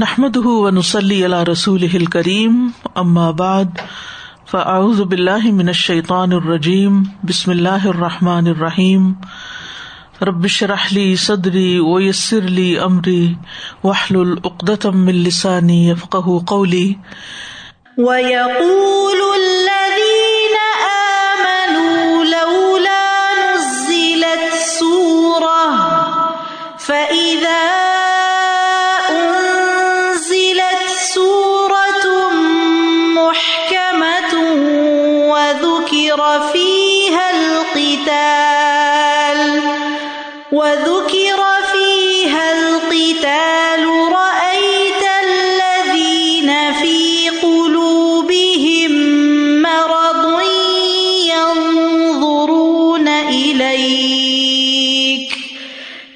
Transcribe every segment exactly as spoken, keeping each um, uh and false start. نحمده ونصلي على رسوله الكريم اما بعد فاعوذ بالله من الشيطان الرجيم بسم الله الرحمن الرحيم رب اشرح لي صدري ويسر لي امري واحلل عقدة من لساني يفقهوا قولي ويقول الذين آمنوا لولا نزلت سورة فإذا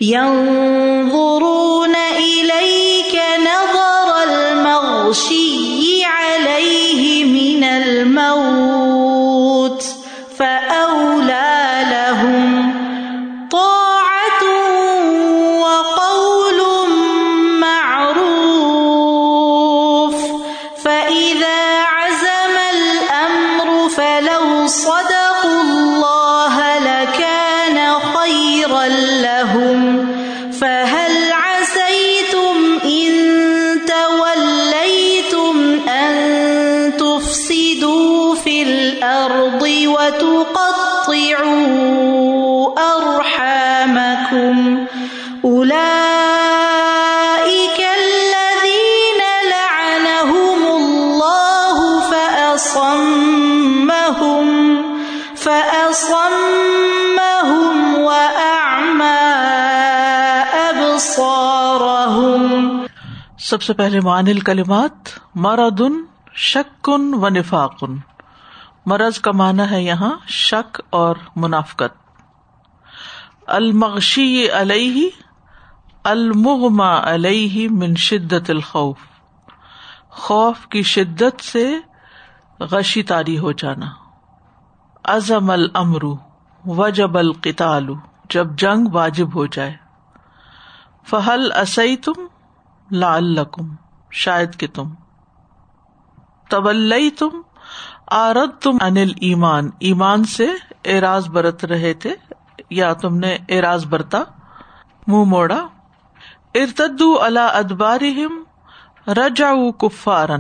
ينظرون إليك نظر المغشي عليه من الموت فأولى لهم طاعة وقول معروف فإذا عزم الأمر فلو صدقوا الله لكان خيرا لهم فَهَلْ عَسَيْتُمْ إِن تَوَلَّيْتُمْ أَن تُفْسِدُوا فِي الْأَرْضِ وَتُقَطِّعُوا أَرْحَامَكُمْ أُولَئِكَ الَّذِينَ لَعَنَهُمُ اللَّهُ فَأَصَمَّهُمْ فَأَصَمَّهُمْ سب سے پہلے معانی الکلمات مرضن شکن و نفاقن. مرض کا معنی ہے یہاں شک اور منافقت. المغشی علیہ المغمى علیہ من شدت الخوف، خوف کی شدت سے غشی طاری ہو جانا. عزم الامر وجب القتال، جب جنگ واجب ہو جائے. فہل عصیتم لعلکم، شاید کہ تم. تولیتم اعرضتم عن الایمان، ایمان سے اعراض برت رہے تھے یا تم نے اعراض برتا، منہ موڑا. ارتدوا علی ادبارہم رجعوا کفارا،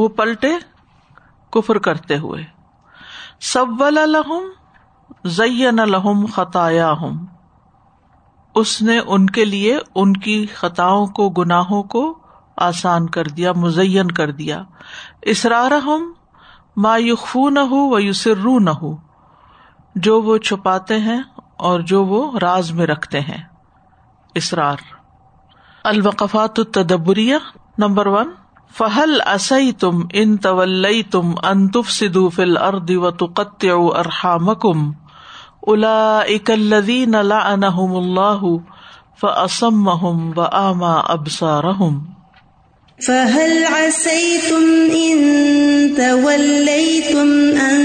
وہ پلٹے کفر کرتے ہوئے. سول لہم زین لہم خطایاہم، اس نے ان کے لیے ان کی خطاؤں کو، گناہوں کو آسان کر دیا، مزین کر دیا. اسرارہم ما یخفونہ و یسرونہ، جو وہ چھپاتے ہیں اور جو وہ راز میں رکھتے ہیں. اسرار. الوقفات التدبریہ نمبر ون. فہل عصیتم ان تولیتم ان تفسدوا فی الارض وتقطعوا ارحامکم اولئک الذین لعنہم اللہ فاصمہم واعمی ابصارہم. فہل عسیتم ان تولیتم ان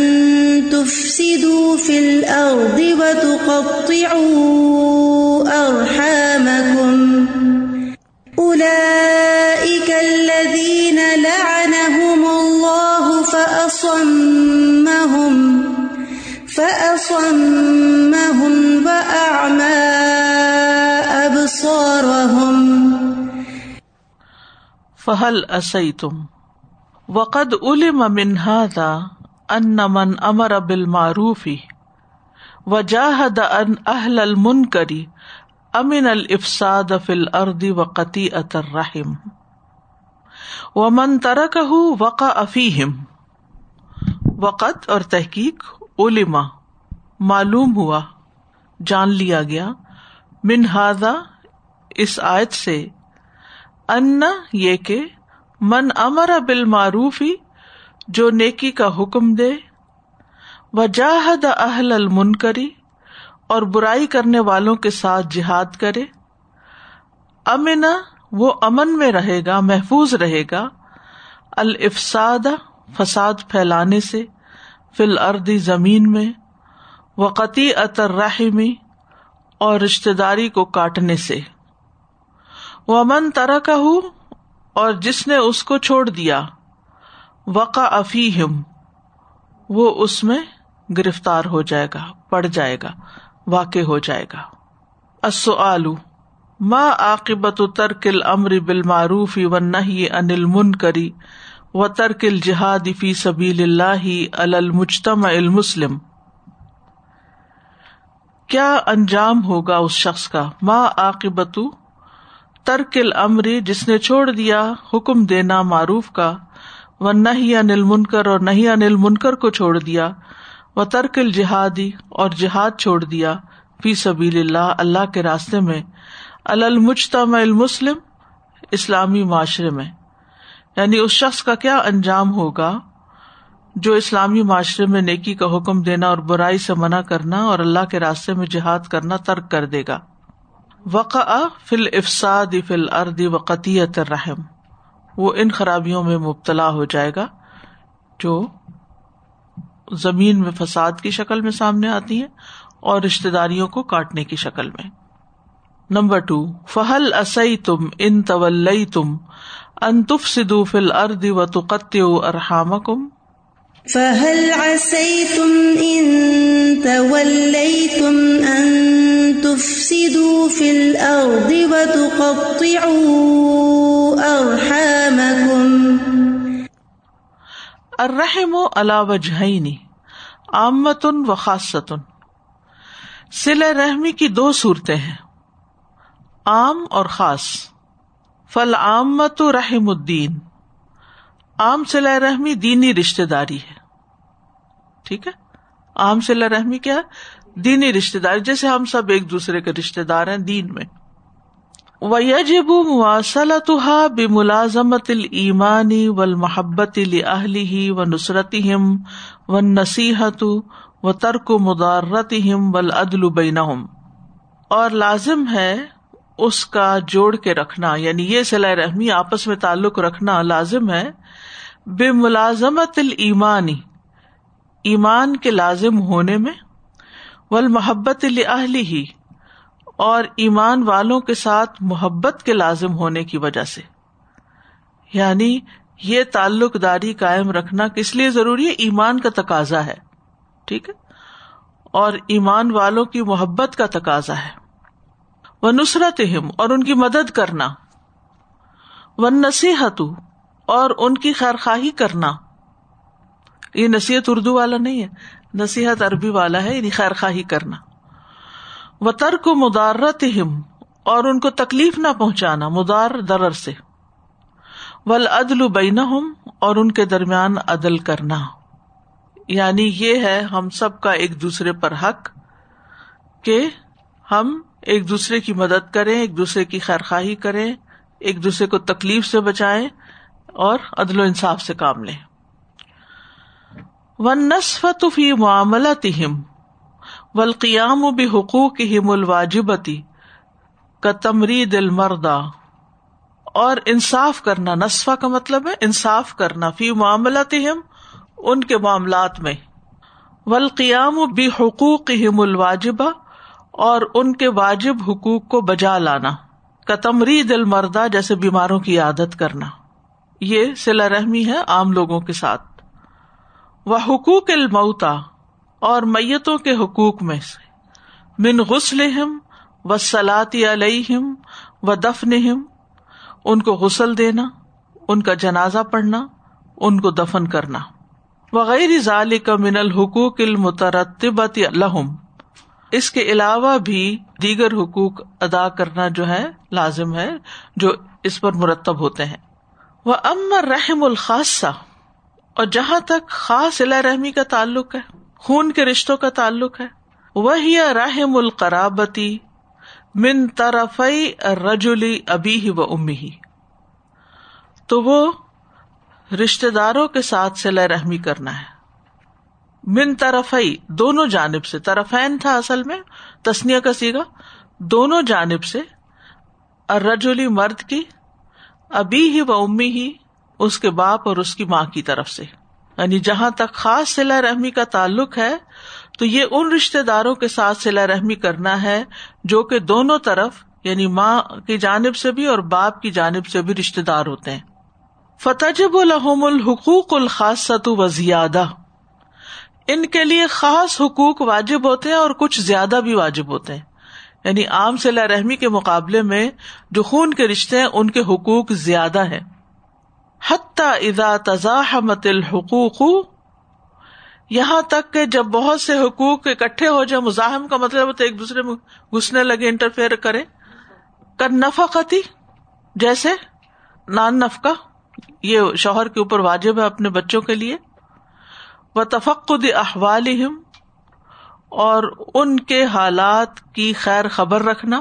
تفسدوا فی الارض وتقطعوا ارحامکم اولئک الذین لعنہم اللہ فاصمہم فَأَصَمَّهُمْ وَأَعْمَى أَبْصَارَهُمْ. فَهَلْ عَصَيْتُمْ وَقَدْ عُلِمَ مِنْ هَذَا أَنَّ مَنْ أَمَرَ بِالْمَعْرُوفِ وَجَاهَدَ عَنْ أَهْلِ الْمُنْكَرِ أَمِنَ الْإِفْسَادَ فِي الْأَرْضِ وَقَطِيعَةَ الرَّحِمِ وَمَنْ تَرَكَهُ وَقَعَ فِيهِمْ. وقت اور تحقیق، علما معلوم ہوا، جان لیا گیا، من ہذا اس آیت سے، ان یہ کہ من امر بالمعروفی جو نیکی کا حکم دے، وجاہد اہل المنکری اور برائی کرنے والوں کے ساتھ جہاد کرے، امنا وہ امن میں رہے گا، محفوظ رہے گا، الافساد فساد پھیلانے سے، فی الارض زمین میں، وقطیعۃ الرحم اور رشتہ داری کو کاٹنے سے، ومن ترکہ، اور جس نے اس کو چھوڑ دیا، وقع فیہم، وہ اس میں گرفتار ہو جائے گا، پڑ جائے گا، واقع ہو جائے گا۔ السؤال ما عاقبۃ ترک الامر بالمعروف والنہی عن المنکر وترک الجہاد فی سبیل اللہ علی المجتمع المسلم؟ کیا انجام ہوگا اس شخص کا، ما عاقبۃ ترک الامر، جس نے چھوڑ دیا حکم دینا معروف کا، والنہی عن المنکر، اور نہی عن المنکر کو چھوڑ دیا، وترک الجہاد، اور جہاد چھوڑ دیا، فی سبیل اللہ، اللہ کے راستے میں، علی المجتمع المسلم، اسلامی معاشرے میں۔ یعنی اس شخص کا کیا انجام ہوگا جو اسلامی معاشرے میں نیکی کا حکم دینا اور برائی سے منع کرنا اور اللہ کے راستے میں جہاد کرنا ترک کر دے گا۔ وقع فی الافساد فی الارض وقطیعۃ الرحم، وہ ان خرابیوں میں مبتلا ہو جائے گا جو زمین میں فساد کی شکل میں سامنے آتی ہے اور رشتہ داریوں کو کاٹنے کی شکل میں۔ نمبر ٹو، فَهَلْ أَسَيْتُمْ إِن تَوَلَّيْتُمْ أَن تُفْسِدُوا فِي الْأَرْضِ وَتُقَطِّعُوا أَرْحَامَكُمْ؟ فَهَلْ عَسَيْتُمْ إِن تَوَلَّيْتُمْ أَن تُفْسِدُوا فِي الْأَرْضِ وَتُقَطِّعُوا أَرْحَامَكُمْ؟ الرَّحِمُ عَلَى وَجْهَيْنِ، عامةٌ وخاصةٌ۔ صلہ رحمی کی دو صورتیں ہیں، عام اور خاص۔ فالعامۃ رحم الدین، عام صلہ رحمی دینی رشتے داری ہے، ٹھیک ہے، عام صلہ رحمی کیا ہے؟ دینی رشتے داری، جیسے ہم سب ایک دوسرے کے رشتے دار ہیں دین میں۔ ویجب مواصلتها بملازمۃ الایمان والمحبۃ لأہلہ ونصرتہم والنصیحۃ وترک مضارتہم والعدل بینہم، اور لازم ہے اس کا جوڑ کے رکھنا، یعنی یہ صلہ رحمی آپس میں تعلق رکھنا لازم ہے، بملازمت الایمان، ایمان کے لازم ہونے میں، والمحبت لأہلہ، اور ایمان والوں کے ساتھ محبت کے لازم ہونے کی وجہ سے۔ یعنی یہ تعلق داری قائم رکھنا کس لیے ضروری ہے؟ ایمان کا تقاضا ہے، ٹھیک ہے، اور ایمان والوں کی محبت کا تقاضا ہے۔ وَنُصْرَتِهِمْ، اور ان کی مدد کرنا، وَالنَّصِيحَةُ، اور ان کی خیرخواہی کرنا۔ یہ نصیحت اردو والا نہیں ہے، نصیحت عربی والا ہے، یعنی خیرخواہی کرنا۔ وَتَرْكُ مُضَارَّتِهِمْ، اور ان کو تکلیف نہ پہنچانا مدار درر سے۔ وَالْعَدْلُ بَيْنَهُمْ، اور ان کے درمیان عدل کرنا، یعنی یہ ہے ہم سب کا ایک دوسرے پر حق کہ ہم ایک دوسرے کی مدد کریں، ایک دوسرے کی خیرخواہی کریں، ایک دوسرے کو تکلیف سے بچائیں اور عدل و انصاف سے کام لیں۔ وَالنَّصْفَةُ فِي مُعَامَلَتِهِمْ وَالْقِيَامُ بِحُقُوقِهِمُ الْوَاجِبَةِ كَتَمْرِيدِ الْمَرْضَى، اور انصاف کرنا، نصفہ کا مطلب ہے انصاف کرنا، فی معاملتهم، ان کے معاملات میں، وَالْقِيَامُ بِحُقُوقِهِمُ الْوَاجِبَةِ، اور ان کے واجب حقوق کو بجا لانا، کتمرید المرضى، جیسے بیماروں کی عیادت کرنا۔ یہ صلہ رحمی ہے عام لوگوں کے ساتھ۔ وحقوق الموتى، اور میتوں کے حقوق میں سے، من غسلہم والصلاۃ علیہم ودفنہم، ان کو غسل دینا، ان کا جنازہ پڑھنا، ان کو دفن کرنا، وغیر ذالک من الحقوق المترتبۃ لہم، اس کے علاوہ بھی دیگر حقوق ادا کرنا جو ہے لازم ہے جو اس پر مرتب ہوتے ہیں۔ وَأَمَّا الرَّحِمُ الْخَاصَّةُ، اور جہاں تک خاص صلہ رحمی کا تعلق ہے، خون کے رشتوں کا تعلق ہے، وَهِيَ رَحِمُ الْقَرَابَةِ مِنْ طَرَفَيِ الرَّجُلِ أَبِيهِ وَأُمِّهِ، تو وہ رشتہ داروں کے ساتھ صلہ رحمی کرنا ہے، من طرفی، دونوں جانب سے، طرفین تھا اصل میں تسنیہ کا صیغہ، دونوں جانب سے، الرجل، مرد کی، ابیہ و امیہ، اس کے باپ اور اس کی ماں کی طرف سے۔ یعنی جہاں تک خاص صلہ رحمی کا تعلق ہے تو یہ ان رشتہ داروں کے ساتھ صلہ رحمی کرنا ہے جو کہ دونوں طرف یعنی ماں کی جانب سے بھی اور باپ کی جانب سے بھی رشتے دار ہوتے ہیں. فتجب لهم الحقوق الخاصة وزيادة، ان کے لیے خاص حقوق واجب ہوتے ہیں اور کچھ زیادہ بھی واجب ہوتے ہیں. یعنی عام صلہ رحمی کے مقابلے میں جو خون کے رشتے ہیں ان کے حقوق زیادہ ہیں. حتی اذا تزاحمت الحقوق، یہاں تک کہ جب بہت سے حقوق اکٹھے ہو جائیں. مزاحم کا مطلب ہوتا ہے ایک دوسرے میں گھسنے لگے، انٹرفیئر کریں. کنفقتی، جیسے نان نفقہ، یہ شوہر کے اوپر واجب ہے اپنے بچوں کے لیے. وتفقد احوالہم، اور ان کے حالات کی خیر خبر رکھنا.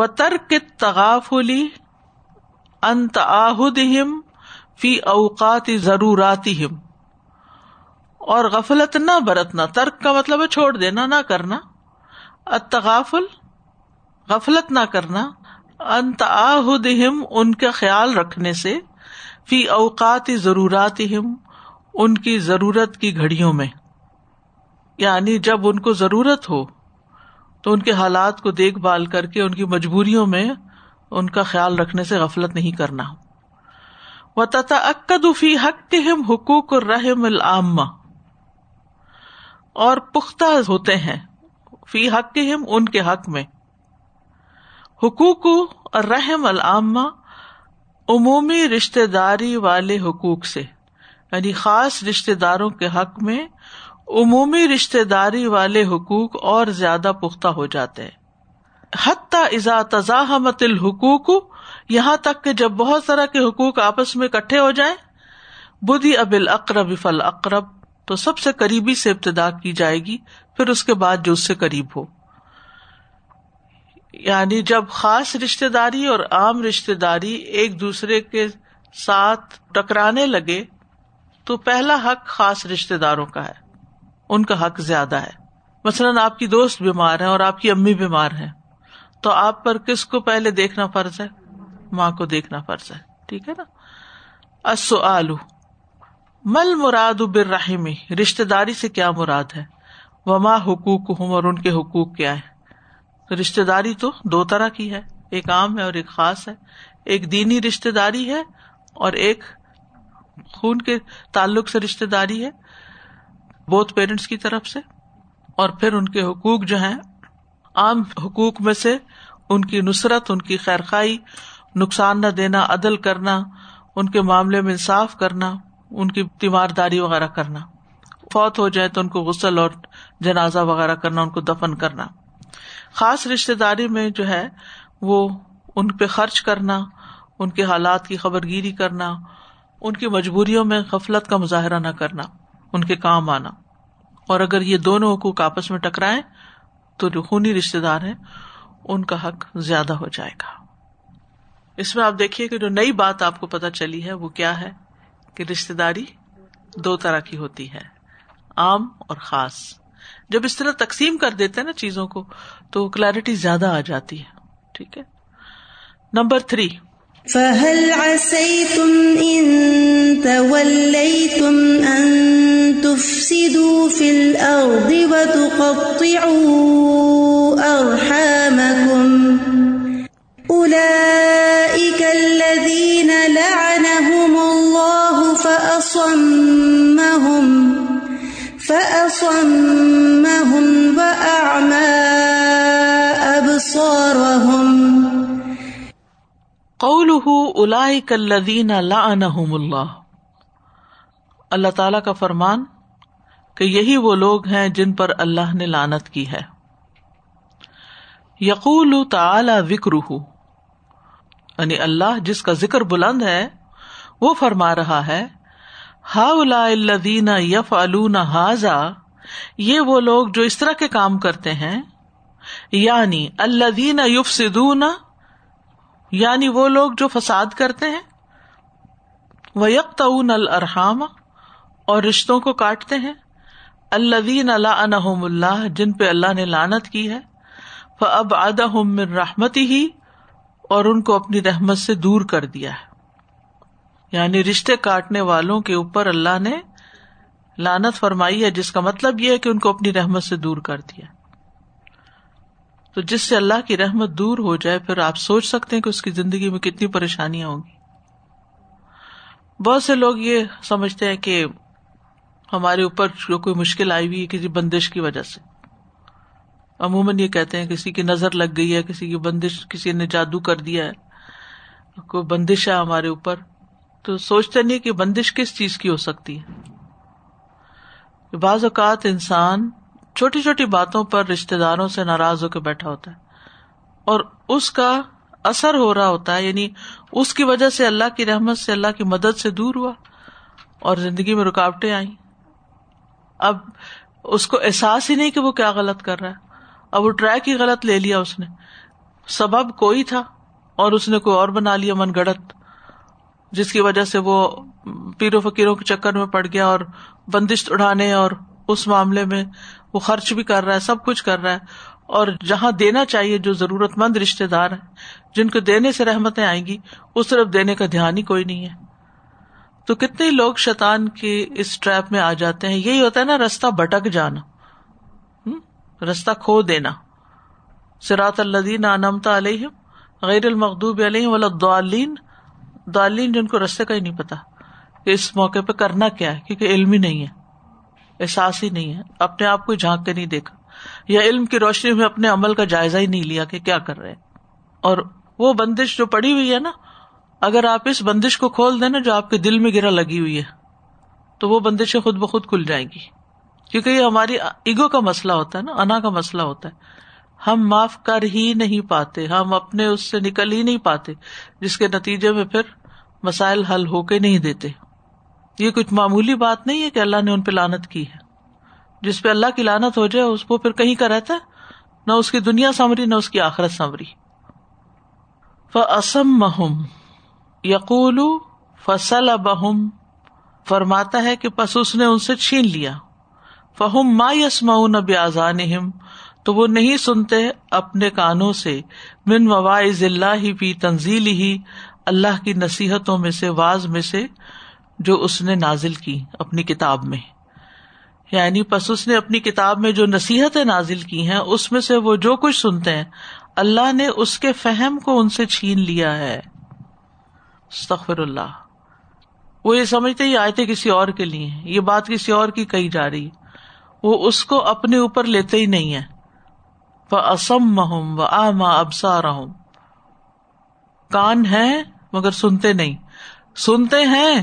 وترک التغافل عن تعاہدہم فی اوقات ضروراتہم، اور غفلت نہ برتنا. ترک کا مطلب ہے چھوڑ دینا، نہ کرنا. التغافل، غفلت نہ کرنا. عن تعاہدہم، ان کا خیال رکھنے سے. فی اوقات ضروراتہم، ان کی ضرورت کی گھڑیوں میں، یعنی جب ان کو ضرورت ہو تو ان کے حالات کو دیکھ بھال کر کے ان کی مجبوریوں میں ان کا خیال رکھنے سے غفلت نہیں کرنا. وتتأکد فی حقہم حقوق الرحم العامہ، اور پختہ ہوتے ہیں فی حقہم، ان کے حق میں. حقوق الرحم العامہ، عمومی رشتہ داری والے حقوق سے، یعنی خاص رشتہ داروں کے حق میں عمومی رشتہ داری والے حقوق اور زیادہ پختہ ہو جاتے ہیں. حتی اذا تزاحمت الحقوق، یہاں تک کہ جب بہت طرح کے حقوق آپس میں اکٹھے ہو جائیں. بدئ بالاقرب فالاقرب، تو سب سے قریبی سے ابتدا کی جائے گی، پھر اس کے بعد جو اس سے قریب ہو. یعنی جب خاص رشتہ داری اور عام رشتہ داری ایک دوسرے کے ساتھ ٹکرانے لگے تو پہلا حق خاص رشتہ داروں کا ہے، ان کا حق زیادہ ہے. مثلاً آپ کی دوست بیمار ہے اور آپ کی امی بیمار ہے، تو آپ پر کس کو پہلے دیکھنا فرض ہے؟ ماں کو دیکھنا فرض ہے، ٹھیک ہے نا. السؤال مل مراد بالرحمی، رشتہ داری سے کیا مراد ہے. وما حقوقهم، اور ان کے حقوق کیا ہے. رشتہ داری تو دو طرح کی ہے، ایک عام ہے اور ایک خاص ہے. ایک دینی رشتہ داری ہے اور ایک خون کے تعلق سے رشتہ داری ہے، بوتھ پیرنٹس کی طرف سے. اور پھر ان کے حقوق جو ہیں، عام حقوق میں سے ان کی نصرت، ان کی خیرخواہی، نقصان نہ دینا، عدل کرنا، ان کے معاملے میں انصاف کرنا، ان کی تیمارداری وغیرہ کرنا، فوت ہو جائے تو ان کو غسل اور جنازہ وغیرہ کرنا، ان کو دفن کرنا. خاص رشتہ داری میں جو ہے وہ ان پہ خرچ کرنا، ان کے حالات کی خبر گیری کرنا، ان کی مجبوریوں میں غفلت کا مظاہرہ نہ کرنا، ان کے کام آنا. اور اگر یہ دونوں حقوق آپس میں ٹکرائیں تو جو خونی رشتے دار ہیں ان کا حق زیادہ ہو جائے گا. اس میں آپ دیکھیے کہ جو نئی بات آپ کو پتہ چلی ہے وہ کیا ہے، کہ رشتے داری دو طرح کی ہوتی ہے، عام اور خاص. جب اس طرح تقسیم کر دیتے ہیں نا چیزوں کو تو کلیئرٹی زیادہ آ جاتی ہے، ٹھیک ہے. نمبر تھری، فَهَلْ عَسَيْتُمْ إِن تَوَلَّيْتُمْ أَن تُفْسِدُوا فِي الْأَرْضِ وَتُقَطِّعُوا أَرْحَامَكُمْ أُولَئِكَ الَّذِينَ لَعَنَهُمُ اللَّهُ فَأَصَمَّهُمْ فَأَصَمَّهُمْ وَأَعْمَى أَبْصَارَهُمْ. قولہ اولئک الذین لعنہم اللہ، اللہ تعالیٰ کا فرمان کہ یہی وہ لوگ ہیں جن پر اللہ نے لعنت کی ہے. یقول تعالی ذکرہ، یعنی اللہ جس کا ذکر بلند ہے وہ فرما رہا ہے، ہؤلاء الذین یفعلون ھذا، یہ وہ لوگ جو اس طرح کے کام کرتے ہیں، یعنی الذین یفسدون، یعنی وہ لوگ جو فساد کرتے ہیں، وَيَقْطَعُونَ الْأَرْحَامَ، اور رشتوں کو کاٹتے ہیں، الَّذِينَ لَعَنَهُمُ اللَّهُ، جن پہ اللہ نے لعنت کی ہے، فَأَبْعَدَهُمْ مِنْ رَحْمَتِهِ، اور ان کو اپنی رحمت سے دور کر دیا ہے. یعنی رشتے کاٹنے والوں کے اوپر اللہ نے لعنت فرمائی ہے، جس کا مطلب یہ ہے کہ ان کو اپنی رحمت سے دور کر دیا. تو جس سے اللہ کی رحمت دور ہو جائے پھر آپ سوچ سکتے ہیں کہ اس کی زندگی میں کتنی پریشانیاں ہوں گی. بہت سے لوگ یہ سمجھتے ہیں کہ ہمارے اوپر جو کوئی مشکل آئی ہوئی ہے کسی بندش کی وجہ سے, عموماً یہ کہتے ہیں کسی کی نظر لگ گئی ہے, کسی کی بندش, کسی نے جادو کر دیا ہے, کوئی بندش ہے ہمارے اوپر. تو سوچتے نہیں کہ بندش کس چیز کی ہو سکتی ہے. بعض اوقات انسان چھوٹی چھوٹی باتوں پر رشتہ داروں سے ناراض ہو کے بیٹھا ہوتا ہے اور اس کا اثر ہو رہا ہوتا ہے, یعنی اس کی وجہ سے اللہ کی رحمت سے, اللہ کی مدد سے دور ہوا اور زندگی میں رکاوٹیں آئیں. اب اس کو احساس ہی نہیں کہ وہ کیا غلط کر رہا ہے, اب وہ ٹرائی کی غلط لے لیا اس نے, سبب کوئی تھا اور اس نے کوئی اور بنا لیا من گڑت, جس کی وجہ سے وہ پیرو فقیروں کے چکر میں پڑ گیا اور بندش اڑانے اور اس معاملے میں وہ خرچ بھی کر رہا ہے, سب کچھ کر رہا ہے. اور جہاں دینا چاہیے, جو ضرورت مند رشتے دار ہیں جن کو دینے سے رحمتیں آئیں گی, اس طرف دینے کا دھیان ہی کوئی نہیں ہے. تو کتنے لوگ شیطان کے اس ٹریپ میں آ جاتے ہیں. یہی ہوتا ہے نا رستہ بھٹک جانا, رستہ کھو دینا. صراط الذین انعمت علیہم غیر المغضوب علیہم ولا الضالین, دالین جن کو رستے کا ہی نہیں پتا کہ اس موقع پہ کرنا کیا ہے, کیونکہ علم ہی نہیں ہے, احساس ہی نہیں ہے, اپنے آپ کو جھانک کے نہیں دیکھا یا علم کی روشنی میں اپنے عمل کا جائزہ ہی نہیں لیا کہ کیا کر رہے ہیں. اور وہ بندش جو پڑی ہوئی ہے نا, اگر آپ اس بندش کو کھول دیں نا جو آپ کے دل میں گرا لگی ہوئی ہے, تو وہ بندشیں خود بخود کھل جائیں گی, کیونکہ یہ ہماری ایگو کا مسئلہ ہوتا ہے نا, انا کا مسئلہ ہوتا ہے. ہم معاف کر ہی نہیں پاتے, ہم اپنے اس سے نکل ہی نہیں پاتے, جس کے نتیجے میں پھر مسائل حل ہو کے نہیں دیتے. یہ کچھ معمولی بات نہیں ہے کہ اللہ نے ان پہ لعنت کی ہے. جس پہ اللہ کی لعنت ہو جائے اس کو پھر کہیں کا رہتا ہے, نہ اس کی دنیا سنوری نہ اس کی آخرت سنوری. فَأَصَمَّهُمْ يَقُولُ فَسَلَبَهُمْ, فرماتا ہے کہ پس اس نے ان سے چھین لیا. فَهُمْ مَا يَسْمَعُونَ بِآذَانِهِمْ, تو وہ نہیں سنتے اپنے کانوں سے من مواعظ اللہ فی تنزیلہ, ہی اللہ کی نصیحتوں میں سے, واز میں سے جو اس نے نازل کی اپنی کتاب میں. یعنی پس اس نے اپنی کتاب میں جو نصیحتیں نازل کی ہیں اس میں سے وہ جو کچھ سنتے ہیں, اللہ نے اس کے فہم کو ان سے چھین لیا ہے. استغفر اللہ. وہ یہ سمجھتے یہ آیتیں کسی اور کے لیے ہیں, یہ بات کسی اور کی کہی جا رہی, وہ اس کو اپنے اوپر لیتے ہی نہیں ہیں. فَأَصَمَّهُمْ وَأَعْمَى أَبْصَارَهُمْ, کان ہیں مگر سنتے نہیں. سنتے ہیں,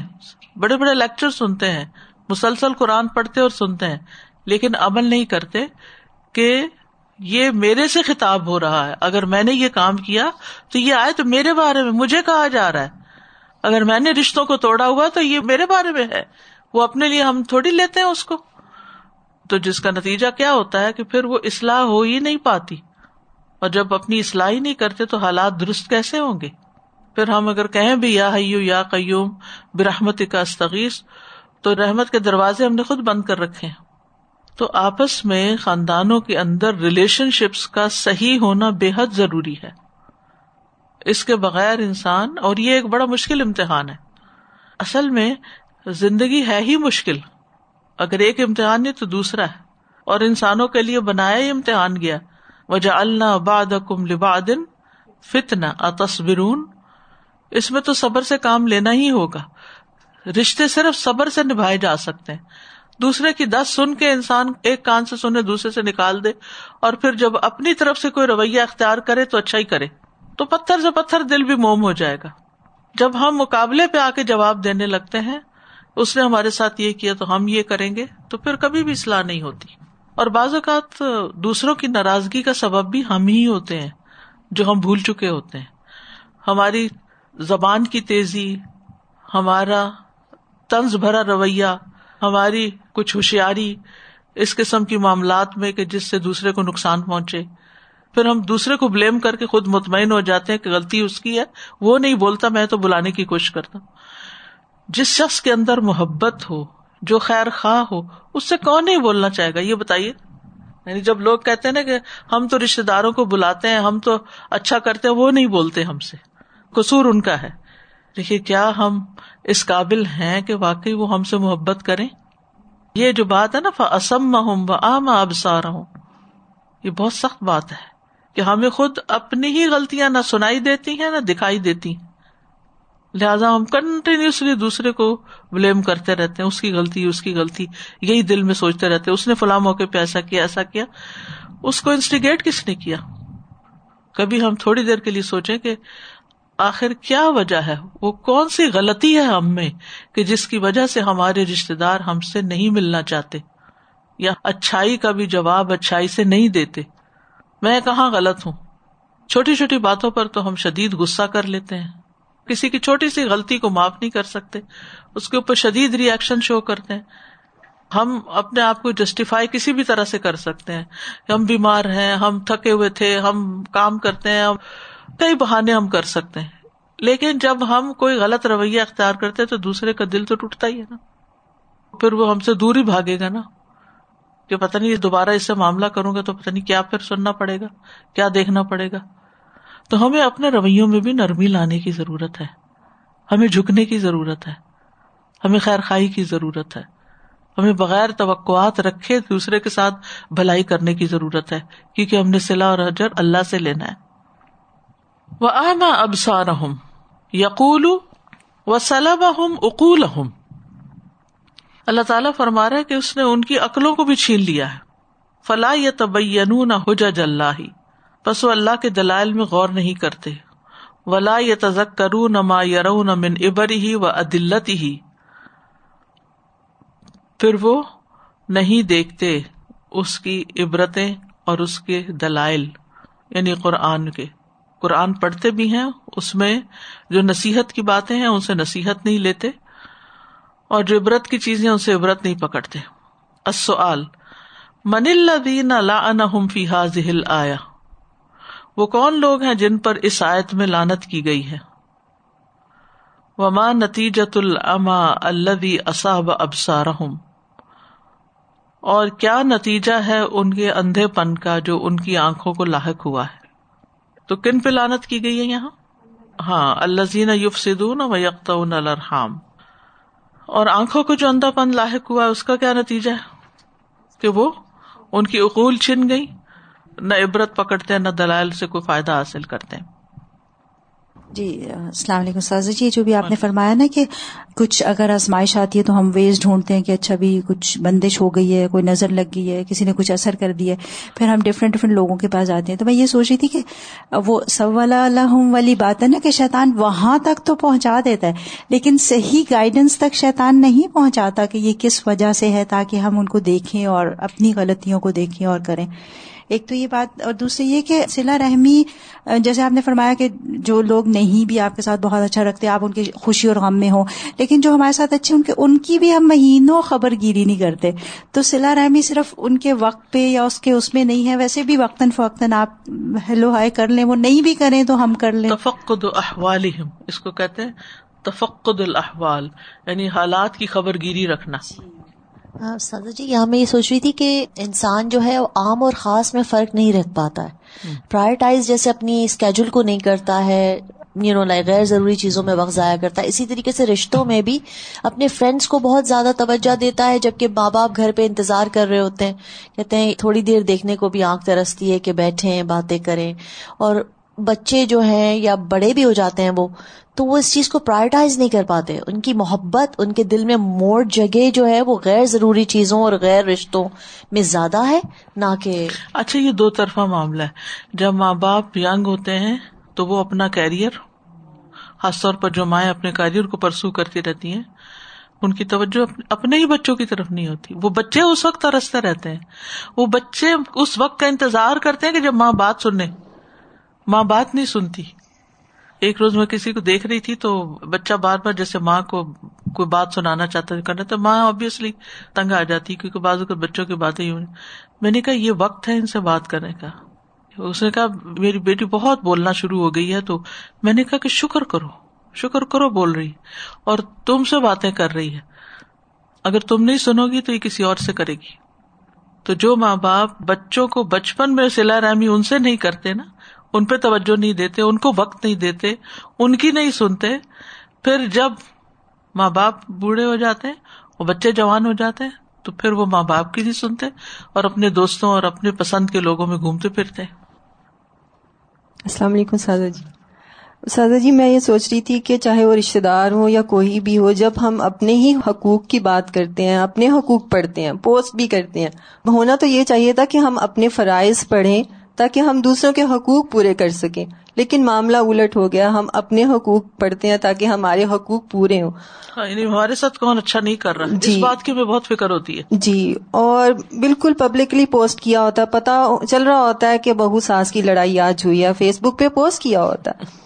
بڑے بڑے لیکچر سنتے ہیں, مسلسل قرآن پڑھتے اور سنتے ہیں, لیکن عمل نہیں کرتے کہ یہ میرے سے خطاب ہو رہا ہے. اگر میں نے یہ کام کیا تو یہ آئے تو میرے بارے میں, مجھے کہا جا رہا ہے. اگر میں نے رشتوں کو توڑا ہوا تو یہ میرے بارے میں ہے, وہ اپنے لیے ہم تھوڑی لیتے ہیں اس کو. تو جس کا نتیجہ کیا ہوتا ہے کہ پھر وہ اصلاح ہو ہی نہیں پاتی, اور جب اپنی اصلاح ہی نہیں کرتے تو حالات درست کیسے ہوں گے. پھر ہم اگر کہیں بھی یا حیو یا قیوم برحمتک استغیث, تو رحمت کے دروازے ہم نے خود بند کر رکھے ہیں. تو آپس میں خاندانوں کے اندر ریلیشن شپس کا صحیح ہونا بے حد ضروری ہے. اس کے بغیر انسان, اور یہ ایک بڑا مشکل امتحان ہے, اصل میں زندگی ہے ہی مشکل, اگر ایک امتحان نہیں تو دوسرا ہے, اور انسانوں کے لیے بنایا ہی امتحان گیا. وَجَعَلْنَا بَعْدَكُمْ لِبَعْدٍ فِتْنَةً أَتَصْبِرُونَ, اس میں تو صبر سے کام لینا ہی ہوگا. رشتے صرف صبر سے نبھائے جا سکتے ہیں. دوسرے کی دس سن کے انسان ایک کان سے سنے دوسرے سے نکال دے, اور پھر جب اپنی طرف سے کوئی رویہ اختیار کرے تو اچھا ہی کرے, تو پتھر سے پتھر دل بھی موم ہو جائے گا. جب ہم مقابلے پہ آ کے جواب دینے لگتے ہیں, اس نے ہمارے ساتھ یہ کیا تو ہم یہ کریں گے, تو پھر کبھی بھی اصلاح نہیں ہوتی. اور بعض اوقات دوسروں کی ناراضگی کا سبب بھی ہم ہی ہوتے ہیں, جو ہم بھول چکے ہوتے ہیں. ہماری زبان کی تیزی, ہمارا طنز بھرا رویہ, ہماری کچھ ہوشیاری اس قسم کی معاملات میں کہ جس سے دوسرے کو نقصان پہنچے, پھر ہم دوسرے کو بلیم کر کے خود مطمئن ہو جاتے ہیں کہ غلطی اس کی ہے, وہ نہیں بولتا میں تو بلانے کی کوشش کرتا ہوں. جس شخص کے اندر محبت ہو, جو خیر خواہ ہو, اس سے کون نہیں بولنا چاہے گا, یہ بتائیے. یعنی جب لوگ کہتے ہیں نا کہ ہم تو رشتے داروں کو بلاتے ہیں, ہم تو اچھا کرتے ہیں, وہ نہیں بولتے ہم سے, قصور ان کا ہے. دیکھیے کیا ہم اس قابل ہیں کہ واقعی وہ ہم سے محبت کریں. یہ جو بات ہے نا فَأَصَمَّهُمْ وَأَعْمَى أَبْصَارَهُمْ, یہ بہت سخت بات ہے. کہ ہمیں خود اپنی ہی غلطیاں نہ سنائی دیتی ہیں نہ دکھائی دیتی ہیں, لہٰذا ہم کنٹینیوسلی دوسرے کو بلیم کرتے رہتے ہیں, اس کی غلطی اس کی غلطی یہی دل میں سوچتے رہتے ہیں, اس نے فلاں موقع پہ ایسا کیا ایسا کیا, اس کو انسٹیگیٹ کس نے کیا. کبھی ہم تھوڑی دیر کے لیے سوچیں کہ آخر کیا وجہ ہے, وہ کون سی غلطی ہے ہم میں کہ جس کی وجہ سے ہمارے رشتے دار ہم سے نہیں ملنا چاہتے یا اچھائی کا بھی جواب اچھائی سے نہیں دیتے. میں کہاں غلط ہوں, چھوٹی چھوٹی باتوں پر تو ہم شدید غصہ کر لیتے ہیں, کسی کی چھوٹی سی غلطی کو معاف نہیں کر سکتے, اس کے اوپر شدید ری ایکشن شو کرتے ہیں. ہم اپنے آپ کو جسٹیفائی کسی بھی طرح سے کر سکتے ہیں, ہم بیمار ہیں, ہم تھکے ہوئے تھے, ہم کام کرتے ہیں, کئی بہانے ہم کر سکتے ہیں. لیکن جب ہم کوئی غلط رویہ اختیار کرتے ہیں تو دوسرے کا دل تو ٹوٹتا ہی ہے نا, پھر وہ ہم سے دور ہی بھاگے گا نا کہ پتہ نہیں دوبارہ اس سے معاملہ کروں گا تو پتہ نہیں کیا پھر سننا پڑے گا, کیا دیکھنا پڑے گا. تو ہمیں اپنے رویوں میں بھی نرمی لانے کی ضرورت ہے, ہمیں جھکنے کی ضرورت ہے, ہمیں خیر خواہی کی ضرورت ہے, ہمیں بغیر توقعات رکھے دوسرے کے ساتھ بھلائی کرنے کی ضرورت ہے, کیونکہ ہم نے صلہ اور اجر اللہ سے لینا ہے. وَأَعْمَى أَبْصَارَهُمْ يَقُولُ وَسَلَبَهُمْ عُقُولَهُمْ. اللہ تعالیٰ فرما رہا ہے کہ اس نے ان کی عقلوں کو بھی چھین لیا ہے. فَلَا يَتَبَيَّنُونَ حُجَجَ اللَّهِ, پس وہ اللہ کے دلائل میں غور نہیں کرتے. وَلَا يَتَذَكَّرُونَ مَا يَرَوْنَ مِنْ عِبَرِهِ وَأَدِلَّتِهِ, پھر وہ نہیں دیکھتے اس کی عبرتیں اور اس کے دلائل, یعنی قرآن کے. قرآن پڑھتے بھی ہیں, اس میں جو نصیحت کی باتیں ہیں ان سے نصیحت نہیں لیتے, اور جو عبرت کی چیزیں ان سے عبرت نہیں پکڑتے. السؤال من الذین لعنہم فی ہذہ الآیہ, وہ کون لوگ ہیں جن پر اس آیت میں لعنت کی گئی ہے. وما نتیجۃ العمی الذی اصاب ابصارہم, اور کیا نتیجہ ہے ان کے اندھے پن کا جو ان کی آنکھوں کو لاحق ہوا ہے. تو کن پہ لعنت کی گئی ہے یہاں؟ ہاں, الذین یفسدون ویقطعون الارحام. اور آنکھوں کو جو اندھا پن لاحق ہوا ہے اس کا کیا نتیجہ ہے کہ وہ ان کی عقول چھن گئی, نہ عبرت پکڑتے ہیں نہ دلائل سے کوئی فائدہ حاصل کرتے ہیں. جی السلام علیکم سازا جی, جو بھی آپ نے فرمایا نا کہ کچھ اگر آزمائش آتی ہے تو ہم ویز ڈھونڈتے ہیں کہ اچھا بھی کچھ بندش ہو گئی ہے, کوئی نظر لگ گئی ہے, کسی نے کچھ اثر کر دیا ہے, پھر ہم ڈفرینٹ ڈفرینٹ لوگوں کے پاس جاتے ہیں. تو میں یہ سوچ رہی تھی کہ وہ سولا لہم والی بات ہے نا کہ شیطان وہاں تک تو پہنچا دیتا ہے, لیکن صحیح گائیڈنس تک شیطان نہیں پہنچاتا کہ یہ کس وجہ سے ہے, تاکہ ہم ان کو دیکھیں اور اپنی غلطیوں کو دیکھیں اور کریں. ایک تو یہ بات, اور دوسری یہ کہ صلہ رحمی جیسے آپ نے فرمایا کہ جو لوگ نہیں بھی آپ کے ساتھ بہت اچھا رکھتے, آپ ان کی خوشی اور غم میں ہوں, لیکن جو ہمارے ساتھ اچھے ان کے ان کی بھی ہم مہینوں خبر گیری نہیں کرتے. تو صلہ رحمی صرف ان کے وقت پہ یا اس کے اس میں نہیں ہے, ویسے بھی وقتاً فوقتاً آپ ہیلو ہائے کر لیں, وہ نہیں بھی کریں تو ہم کر لیں. تفقد احوالہم, اس کو کہتے ہیں تفقد الاحوال, یعنی حالات کی خبر گیری رکھنا. سادہ جی یہاں میں یہ سوچ رہی تھی کہ انسان جو ہے عام اور خاص میں فرق نہیں رکھ پاتا ہے, پرائرٹائز جیسے اپنی اسکیجول کو نہیں کرتا ہے, یو نو لائک غیر ضروری چیزوں میں وقت ضائع کرتا ہے. اسی طریقے سے رشتوں میں بھی اپنے فرینڈس کو بہت زیادہ توجہ دیتا ہے, جبکہ ماں باپ گھر پہ انتظار کر رہے ہوتے ہیں, کہتے ہیں تھوڑی دیر دیکھنے کو بھی آنکھ ترستی ہے کہ بیٹھیں باتیں کریں. اور بچے جو ہیں یا بڑے بھی ہو جاتے ہیں وہ تو وہ اس چیز کو پرائرٹائز نہیں کر پاتے, ان کی محبت ان کے دل میں موڑ جگہ جو ہے وہ غیر ضروری چیزوں اور غیر رشتوں میں زیادہ ہے, نہ کہ. اچھا یہ دو طرفہ معاملہ ہے, جب ماں باپ ینگ ہوتے ہیں تو وہ اپنا کیریئر, خاص طور پر جو مائیں اپنے کیریئر کو پرسو کرتی رہتی ہیں, ان کی توجہ اپنے ہی بچوں کی طرف نہیں ہوتی, وہ بچے اس وقت ترستے رہتے ہیں, وہ بچے اس وقت کا انتظار کرتے ہیں کہ جب ماں بات سنیں, ماں بات نہیں سنتی. ایک روز میں کسی کو دیکھ رہی تھی تو بچہ بار بار جیسے ماں کو کوئی بات سنانا چاہتا کرنا, تو ماں آبویسلی تنگ آ جاتی, کیونکہ بعض اوقات بچوں کی باتیں. میں نے کہا یہ وقت ہے ان سے بات کرنے کا. اس نے کہا میری بیٹی بہت بولنا شروع ہو گئی ہے. تو میں نے کہا کہ شکر کرو شکر کرو بول رہی اور تم سے باتیں کر رہی ہے, اگر تم نہیں سنو گی تو یہ کسی اور سے کرے گی. تو جو ماں باپ بچوں کو بچپن میں صلہ رحمی ان سے نہیں کرتے نا, ان پہ توجہ نہیں دیتے, ان کو وقت نہیں دیتے, ان کی نہیں سنتے, پھر جب ماں باپ بوڑھے ہو جاتے ہیں اور بچے جوان ہو جاتے ہیں تو پھر وہ ماں باپ کی نہیں سنتے اور اپنے دوستوں اور اپنے پسند کے لوگوں میں گھومتے پھرتے ہیں. السلام علیکم سادہ جی. سادہ جی میں یہ سوچ رہی تھی کہ چاہے وہ رشتہ دار ہو یا کوئی بھی ہو, جب ہم اپنے ہی حقوق کی بات کرتے ہیں, اپنے حقوق پڑھتے ہیں, پوسٹ بھی کرتے ہیں, ہونا تو یہ چاہیے تھا کہ ہم اپنے فرائض پڑھیں تاکہ ہم دوسروں کے حقوق پورے کر سکیں, لیکن معاملہ الٹ ہو گیا. ہم اپنے حقوق پڑھتے ہیں تاکہ ہمارے حقوق پورے ہوں. یعنی ہمارے ساتھ کون اچھا نہیں کر رہا ہے جی, اس بات کی ہمیں بہت فکر ہوتی ہے جی. اور بالکل پبلکلی پوسٹ کیا ہوتا ہے, پتہ چل رہا ہوتا ہے کہ بہو ساس کی لڑائی آج ہوئی ہے, فیس بک پہ پوسٹ کیا ہوتا ہے.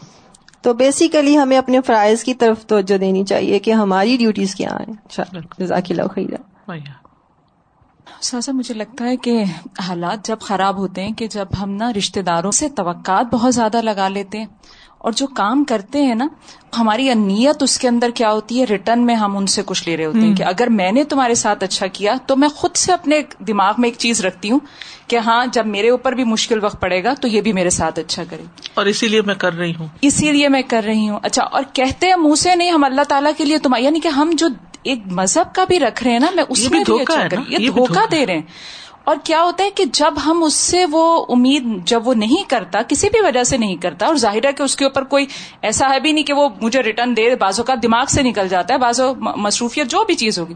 تو بیسیکلی ہمیں اپنے فرائض کی طرف توجہ دینی چاہیے کہ ہماری ڈیوٹیز کیا ہیں. جزاک اللہ خیرا. ساسا مجھے لگتا ہے کہ حالات جب خراب ہوتے ہیں کہ جب ہم نا رشتہ داروں سے توقعات بہت زیادہ لگا لیتے ہیں, اور جو کام کرتے ہیں نا ہماری نیت اس کے اندر کیا ہوتی ہے, ریٹرن میں ہم ان سے کچھ لے رہے ہوتے ہیں کہ اگر میں نے تمہارے ساتھ اچھا کیا تو میں خود سے اپنے دماغ میں ایک چیز رکھتی ہوں کہ ہاں جب میرے اوپر بھی مشکل وقت پڑے گا تو یہ بھی میرے ساتھ اچھا کرے, اور اسی لیے میں کر رہی ہوں, اسی لیے میں کر رہی ہوں. اچھا, اور کہتے ہیں منہ سے نہیں, ہم اللہ تعالیٰ کے لیے تم, یعنی کہ ہم جو ایک مذہب کا بھی رکھ رہے ہیں نا, میں اس میں بھی اچھا کر رہی ہوں, یہ دھوکہ دے رہے ہیں. اور کیا ہوتا ہے کہ جب ہم اس سے وہ امید جب وہ نہیں کرتا, کسی بھی وجہ سے نہیں کرتا, اور ظاہر ہے کہ اس کے اوپر کوئی ایسا ہے بھی نہیں کہ وہ مجھے ریٹرن دے, بعضوں کا دماغ سے نکل جاتا ہے, بعضوں مصروفیت جو بھی چیز ہوگی,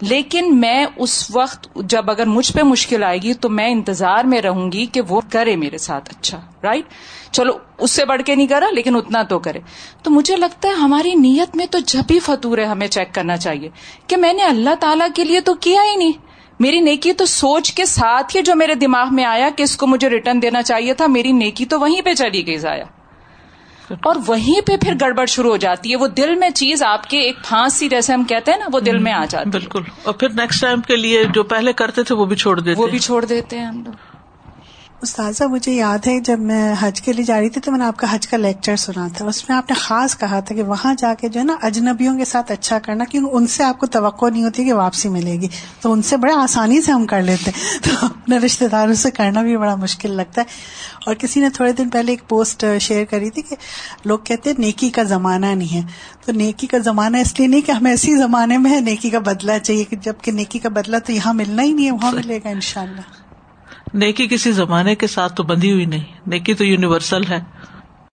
لیکن میں اس وقت جب اگر مجھ پہ مشکل آئے گی تو میں انتظار میں رہوں گی کہ وہ کرے میرے ساتھ اچھا, رائٹ right? چلو اس سے بڑھ کے نہیں کرا لیکن اتنا تو کرے. تو مجھے لگتا ہے ہماری نیت میں تو جب ہی فطور ہے, ہمیں چیک کرنا چاہیے کہ میں نے اللہ تعالیٰ کے لیے تو کیا ہی نہیں, میری نیکی تو سوچ کے ساتھ ہی جو میرے دماغ میں آیا کہ اس کو مجھے ریٹرن دینا چاہیے تھا, میری نیکی تو وہیں پہ چلی گئی ضائع, اور وہیں پہ پھر گڑبڑ شروع ہو جاتی ہے. وہ دل میں چیز آپ کے ایک پھانسی جیسے ہم کہتے ہیں نا, وہ دل میں آ جاتی ہے بالکل, اور پھر نیکسٹ ٹائم کے لیے جو پہلے کرتے تھے وہ بھی چھوڑ دیتے وہ بھی چھوڑ دیتے ہیں ہم لوگ. استاذہ مجھے یاد ہے جب میں حج کے لیے جا رہی تھی تو میں نے آپ کا حج کا لیکچر سنا تھا, اس میں آپ نے خاص کہا تھا کہ وہاں جا کے جو ہے نا اجنبیوں کے ساتھ اچھا کرنا, کیونکہ ان سے آپ کو توقع نہیں ہوتی کہ واپسی ملے گی, تو ان سے بڑے آسانی سے ہم کر لیتے ہیں, تو اپنے رشتہ داروں سے کرنا بھی بڑا مشکل لگتا ہے. اور کسی نے تھوڑے دن پہلے ایک پوسٹ شیئر کری تھی کہ لوگ کہتے ہیں نیکی کا زمانہ نہیں ہے, تو نیکی کا زمانہ اس لیے نہیں کہ ہم ایسی زمانے میں ہے نیکی کا بدلہ چاہیے, جبکہ نیکی کا بدلہ تو یہاں ملنا ہی نہیں ہے, وہاں ملے گا انشاءاللہ. نیکی کسی زمانے کے ساتھ تو بندھی ہوئی نہیں, نیکی تو یونیورسل ہے,